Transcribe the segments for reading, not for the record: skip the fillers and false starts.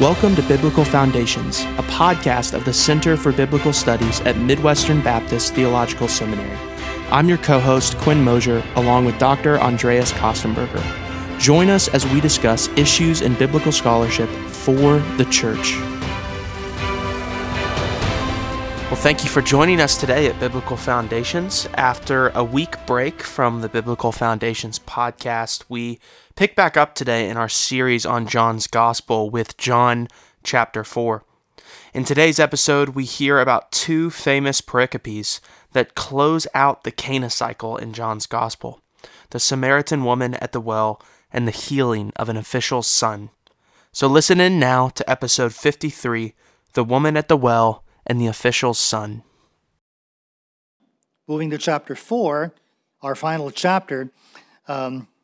Welcome to Biblical Foundations, a podcast of the Center for Biblical Studies at Midwestern Baptist Theological Seminary. I'm your co-host, Quinn Mosier, along with Dr. Andreas Kostenberger. Join us as we discuss issues in biblical scholarship for the church. Well, thank you for joining us today at Biblical Foundations. After a week break from the Biblical Foundations podcast, we pick back up today in our series on John's Gospel with John chapter 4. In today's episode, we hear about two famous pericopes that close out the Cana cycle in John's Gospel: the Samaritan woman at the well and the healing of an official's son. So listen in now to episode 53, The Woman at the Well and the Official's Son. Moving to chapter 4, our final chapter,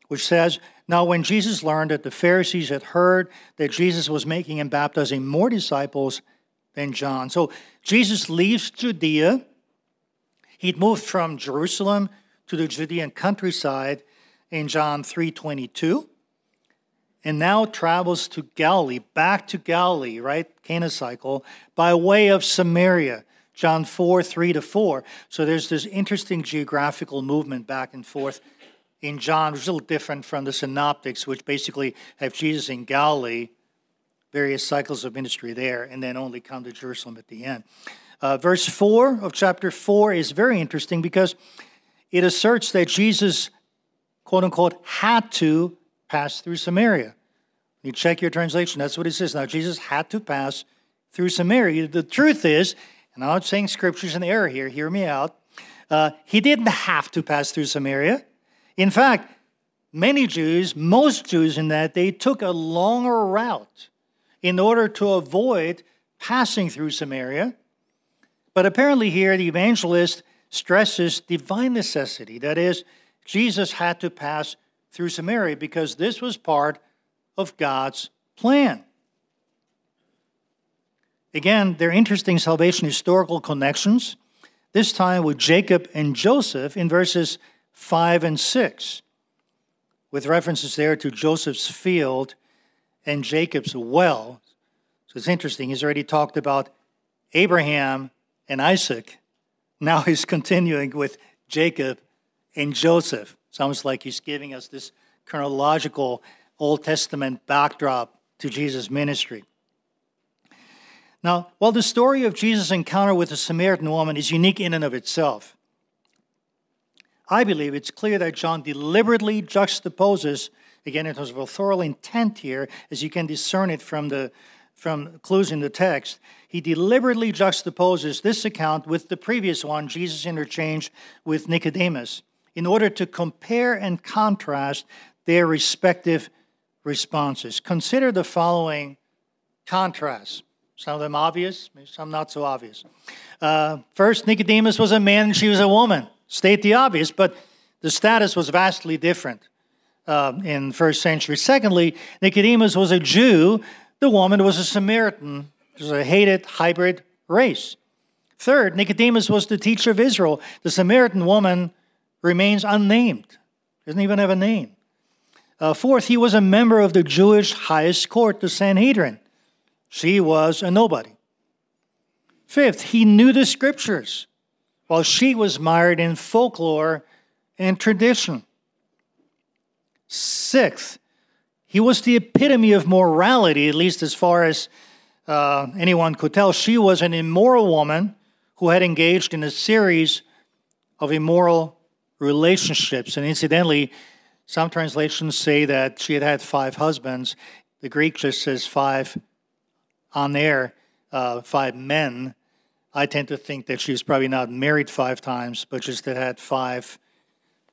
which says, "Now when Jesus learned that the Pharisees had heard that Jesus was making and baptizing more disciples than John." So Jesus leaves Judea. He'd moved from Jerusalem to the Judean countryside in John 3:22, and now travels to Galilee, back to Galilee, right? Cana cycle, by way of Samaria, John 4:3-4. So there's this interesting geographical movement back and forth in John, which is a little different from the synoptics, which basically have Jesus in Galilee, various cycles of ministry there, and then only come to Jerusalem at the end. Verse 4 of chapter 4 is very interesting because it asserts that Jesus, quote unquote, had to pass through Samaria. You check your translation, that's what it says. Now, Jesus had to pass through Samaria. The truth is, and I'm not saying scripture's in error here, hear me out, he didn't have to pass through Samaria. In fact, many Jews, most Jews in that day, took a longer route in order to avoid passing through Samaria. But apparently here, the evangelist stresses divine necessity. That is, Jesus had to pass through Samaria because this was part of God's plan. Again, there are interesting salvation historical connections, this time with Jacob and Joseph in verses 5 and 6, with references there to Joseph's field and Jacob's well. So it's interesting, he's already talked about Abraham and Isaac. Now he's continuing with Jacob and Joseph. Sounds like he's giving us this chronological Old Testament backdrop to Jesus' ministry. Now, while the story of Jesus' encounter with the Samaritan woman is unique in and of itself, I believe it's clear that John deliberately juxtaposes, again in terms of authorial intent here, as you can discern it from clues in the text, he deliberately juxtaposes this account with the previous one, Jesus' interchange with Nicodemus, in order to compare and contrast their respective responses. Consider the following contrasts. Some of them obvious, some not so obvious. First, Nicodemus was a man and she was a woman. State the obvious, but the status was vastly different in the first century. Secondly, Nicodemus was a Jew. The woman was a Samaritan. It was a hated hybrid race. Third, Nicodemus was the teacher of Israel. The Samaritan woman remains unnamed. Doesn't even have a name. Fourth, he was a member of the Jewish highest court, the Sanhedrin. She was a nobody. Fifth, he knew the scriptures, while she was mired in folklore and tradition. Sixth, he was the epitome of morality, at least as far as anyone could tell. She was an immoral woman who had engaged in a series of immoral relationships. And incidentally, some translations say that she had had 5 husbands. The Greek just says 5 on there, 5 men. I tend to think that she was probably not married 5 times, but just that had 5,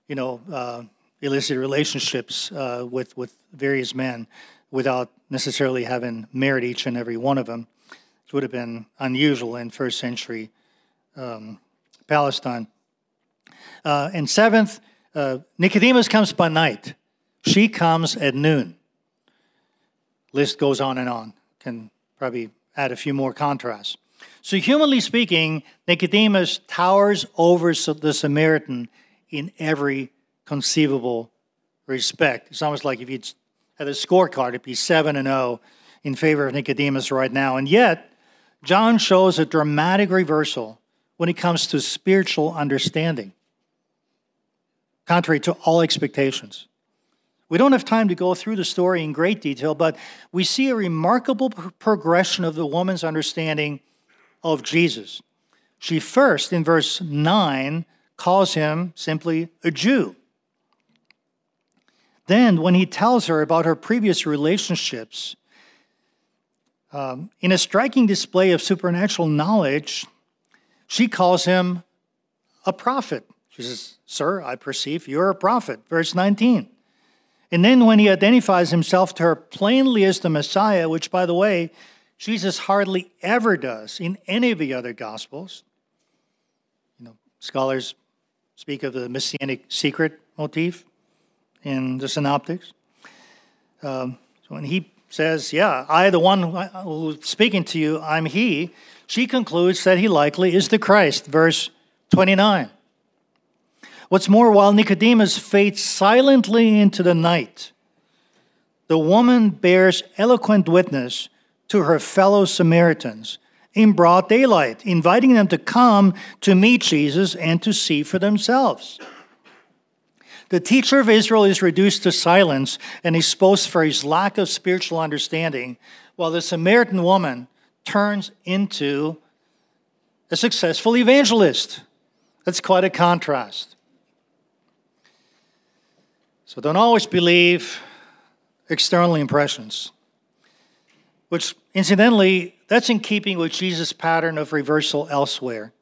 illicit relationships with various men without necessarily having married each and every one of them, which would have been unusual in first century Palestine. And seventh, Nicodemus comes by night. She comes at noon. List goes on and on. Can probably add a few more contrasts. So humanly speaking, Nicodemus towers over the Samaritan in every conceivable respect. It's almost like if you had a scorecard, it'd be 7-0 in favor of Nicodemus right now. And yet, John shows a dramatic reversal when it comes to spiritual understanding, contrary to all expectations. We don't have time to go through the story in great detail, but we see a remarkable progression of the woman's understanding of Jesus. She first, in verse 9, calls him simply a Jew. Then, when he tells her about her previous relationships, in a striking display of supernatural knowledge, she calls him a prophet. She says, "Sir, I perceive you're a prophet," verse 19. And then when he identifies himself to her plainly as the Messiah, which, by the way, Jesus hardly ever does in any of the other Gospels. You know, scholars speak of the Messianic secret motif in the synoptics. So when he says, "Yeah, I, the one who's speaking to you, I'm he," she concludes that he likely is the Christ, verse 29. What's more, while Nicodemus fades silently into the night, the woman bears eloquent witness to her fellow Samaritans in broad daylight, inviting them to come to meet Jesus and to see for themselves. The teacher of Israel is reduced to silence and exposed for his lack of spiritual understanding, while the Samaritan woman turns into a successful evangelist. That's quite a contrast. So don't always believe external impressions, which, incidentally, that's in keeping with Jesus' pattern of reversal elsewhere,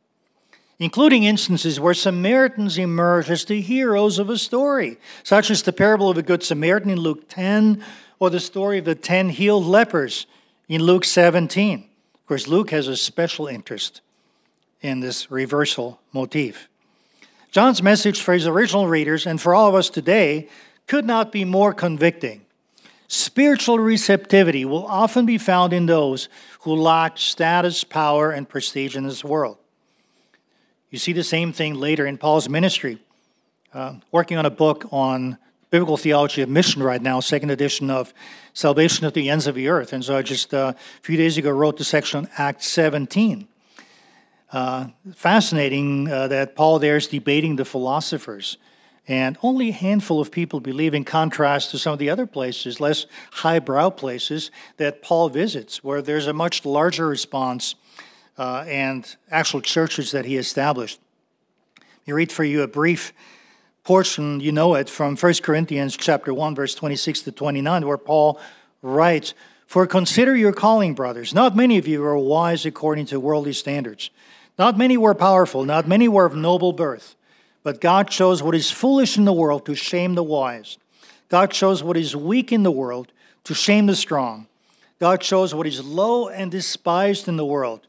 including instances where Samaritans emerge as the heroes of a story, such as the parable of the Good Samaritan in Luke 10, or the story of the 10 healed lepers in Luke 17. Of course, Luke has a special interest in this reversal motif. John's message for his original readers and for all of us today could not be more convicting. Spiritual receptivity will often be found in those who lack status, power, and prestige in this world. You see the same thing later in Paul's ministry. Working on a book on biblical theology of mission right now, second edition of Salvation at the Ends of the Earth. And so I just a few days ago wrote the section on Acts 17. Fascinating that Paul there is debating the philosophers. And only a handful of people believe, in contrast to some of the other places, less highbrow places that Paul visits, where there's a much larger response and actual churches that he established. Let me read for you a brief portion, you know it, from 1 Corinthians chapter 1, verse 26 to 29, where Paul writes, "For consider your calling, brothers. Not many of you were wise according to worldly standards. Not many were powerful, not many were of noble birth. But God chose what is foolish in the world to shame the wise. God chose what is weak in the world to shame the strong. God chose what is low and despised in the world,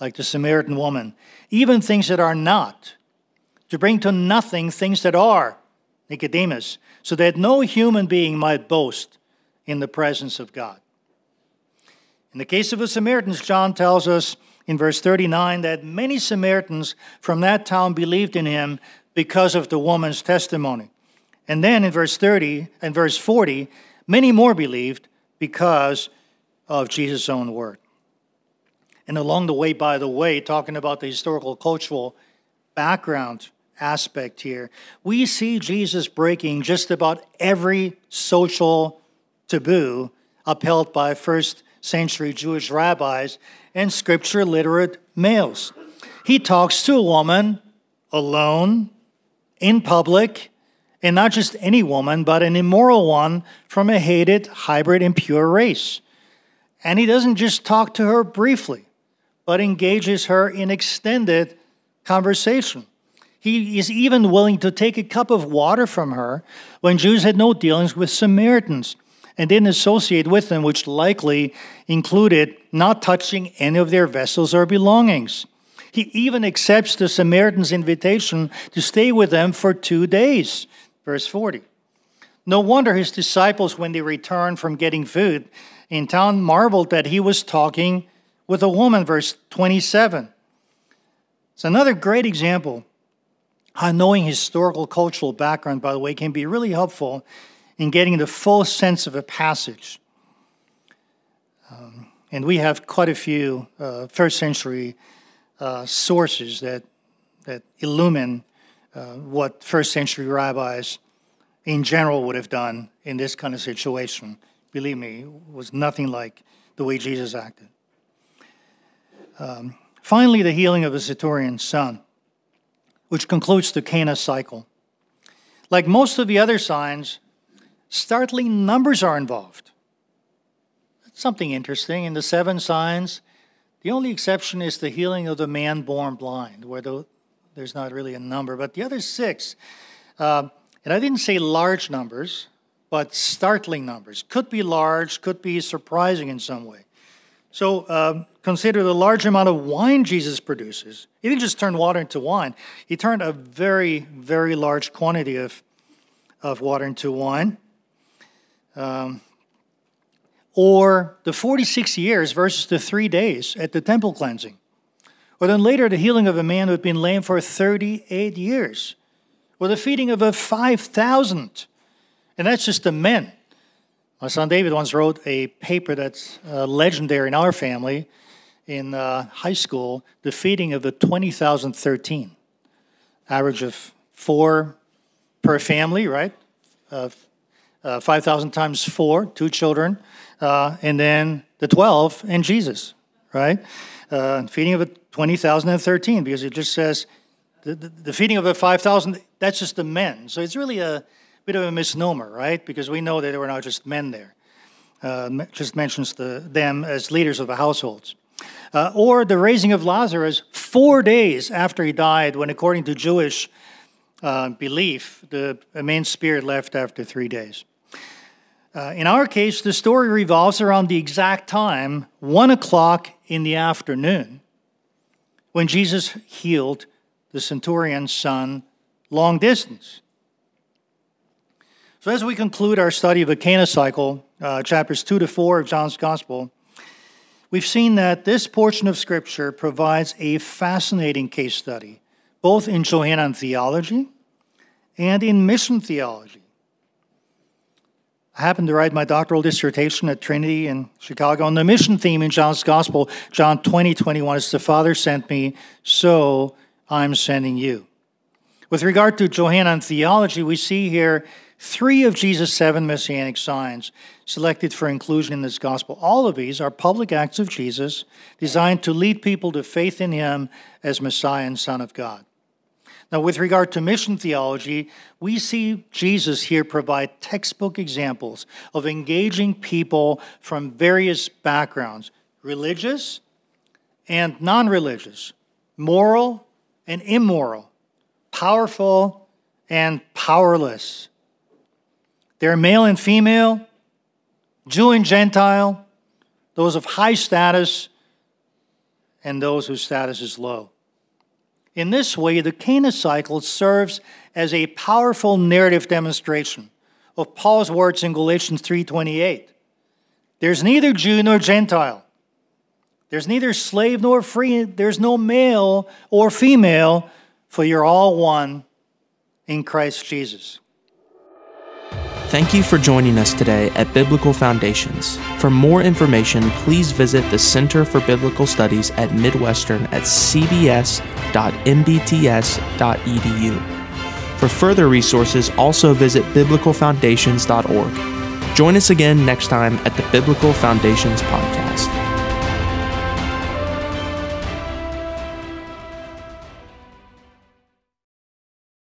like the Samaritan woman, even things that are not, to bring to nothing things that are, Nicodemus, so that no human being might boast in the presence of God." In the case of the Samaritans, John tells us in verse 39 that many Samaritans from that town believed in him because of the woman's testimony. And then in verse 30 and verse 40, many more believed because of Jesus' own word. And along the way, by the way, talking about the historical cultural background aspect here, we see Jesus breaking just about every social taboo upheld by first century Jewish rabbis and scripture literate males. He talks to a woman alone, in public, and not just any woman, but an immoral one from a hated, hybrid, impure race. And he doesn't just talk to her briefly, but engages her in extended conversation. He is even willing to take a cup of water from her when Jews had no dealings with Samaritans and didn't associate with them, which likely included not touching any of their vessels or belongings. He even accepts the Samaritan's invitation to stay with them for 2 days, verse 40. No wonder his disciples, when they returned from getting food in town, marveled that he was talking with a woman, verse 27. It's another great example how knowing historical cultural background, by the way, can be really helpful in getting the full sense of a passage. And we have quite a few first-century sources that illumine what first-century rabbis in general would have done in this kind of situation. Believe me, it was nothing like the way Jesus acted. Finally, the healing of the centurion's son, which concludes the Cana cycle. Like most of the other signs, startling numbers are involved. That's something interesting. In the seven signs, the only exception is the healing of the man born blind, where there's not really a number. But the other six, and I didn't say large numbers, but startling numbers. Could be large, could be surprising in some way. So consider the large amount of wine Jesus produces. He didn't just turn water into wine. He turned a very, very large quantity of water into wine. Or the 46 years versus the 3 days at the temple cleansing. Or then later the healing of a man who had been lame for 38 years. Or the feeding of 5,000. And that's just the men. My son David once wrote a paper that's legendary in our family in high school, the feeding of the 20,013. Average of 4 per family, right? 5,000 times 4, 2 children, and then the 12 and Jesus, right? Feeding of the 20,013, because it just says the feeding of the 5,000, that's just the men. So it's really a bit of a misnomer, right? Because we know that there were not just men there. Just mentions them as leaders of the households. Or the raising of Lazarus 4 days after he died, when according to Jewish belief, the immense spirit left after 3 days. In our case, the story revolves around the exact time, 1 o'clock in the afternoon, when Jesus healed the centurion's son long distance. So as we conclude our study of the Cana cycle, chapters 2 to 4 of John's Gospel, we've seen that this portion of Scripture provides a fascinating case study, both in Johannine theology and in mission theology. I happened to write my doctoral dissertation at Trinity in Chicago on the mission theme in John's Gospel, John 20:21. It's the Father sent me, so I'm sending you. With regard to Johannine theology, we see here 3 of Jesus' 7 Messianic signs selected for inclusion in this gospel. All of these are public acts of Jesus designed to lead people to faith in him as Messiah and Son of God. Now, with regard to mission theology, we see Jesus here provide textbook examples of engaging people from various backgrounds, religious and non-religious, moral and immoral, powerful and powerless. They're male and female, Jew and Gentile, those of high status, and those whose status is low. In this way, the Cana cycle serves as a powerful narrative demonstration of Paul's words in Galatians 3:28. There's neither Jew nor Gentile. There's neither slave nor free. There's no male or female, for you're all one in Christ Jesus. Thank you for joining us today at Biblical Foundations. For more information, please visit the Center for Biblical Studies at Midwestern at cbs.mbts.edu. For further resources, also visit biblicalfoundations.org. Join us again next time at the Biblical Foundations Podcast.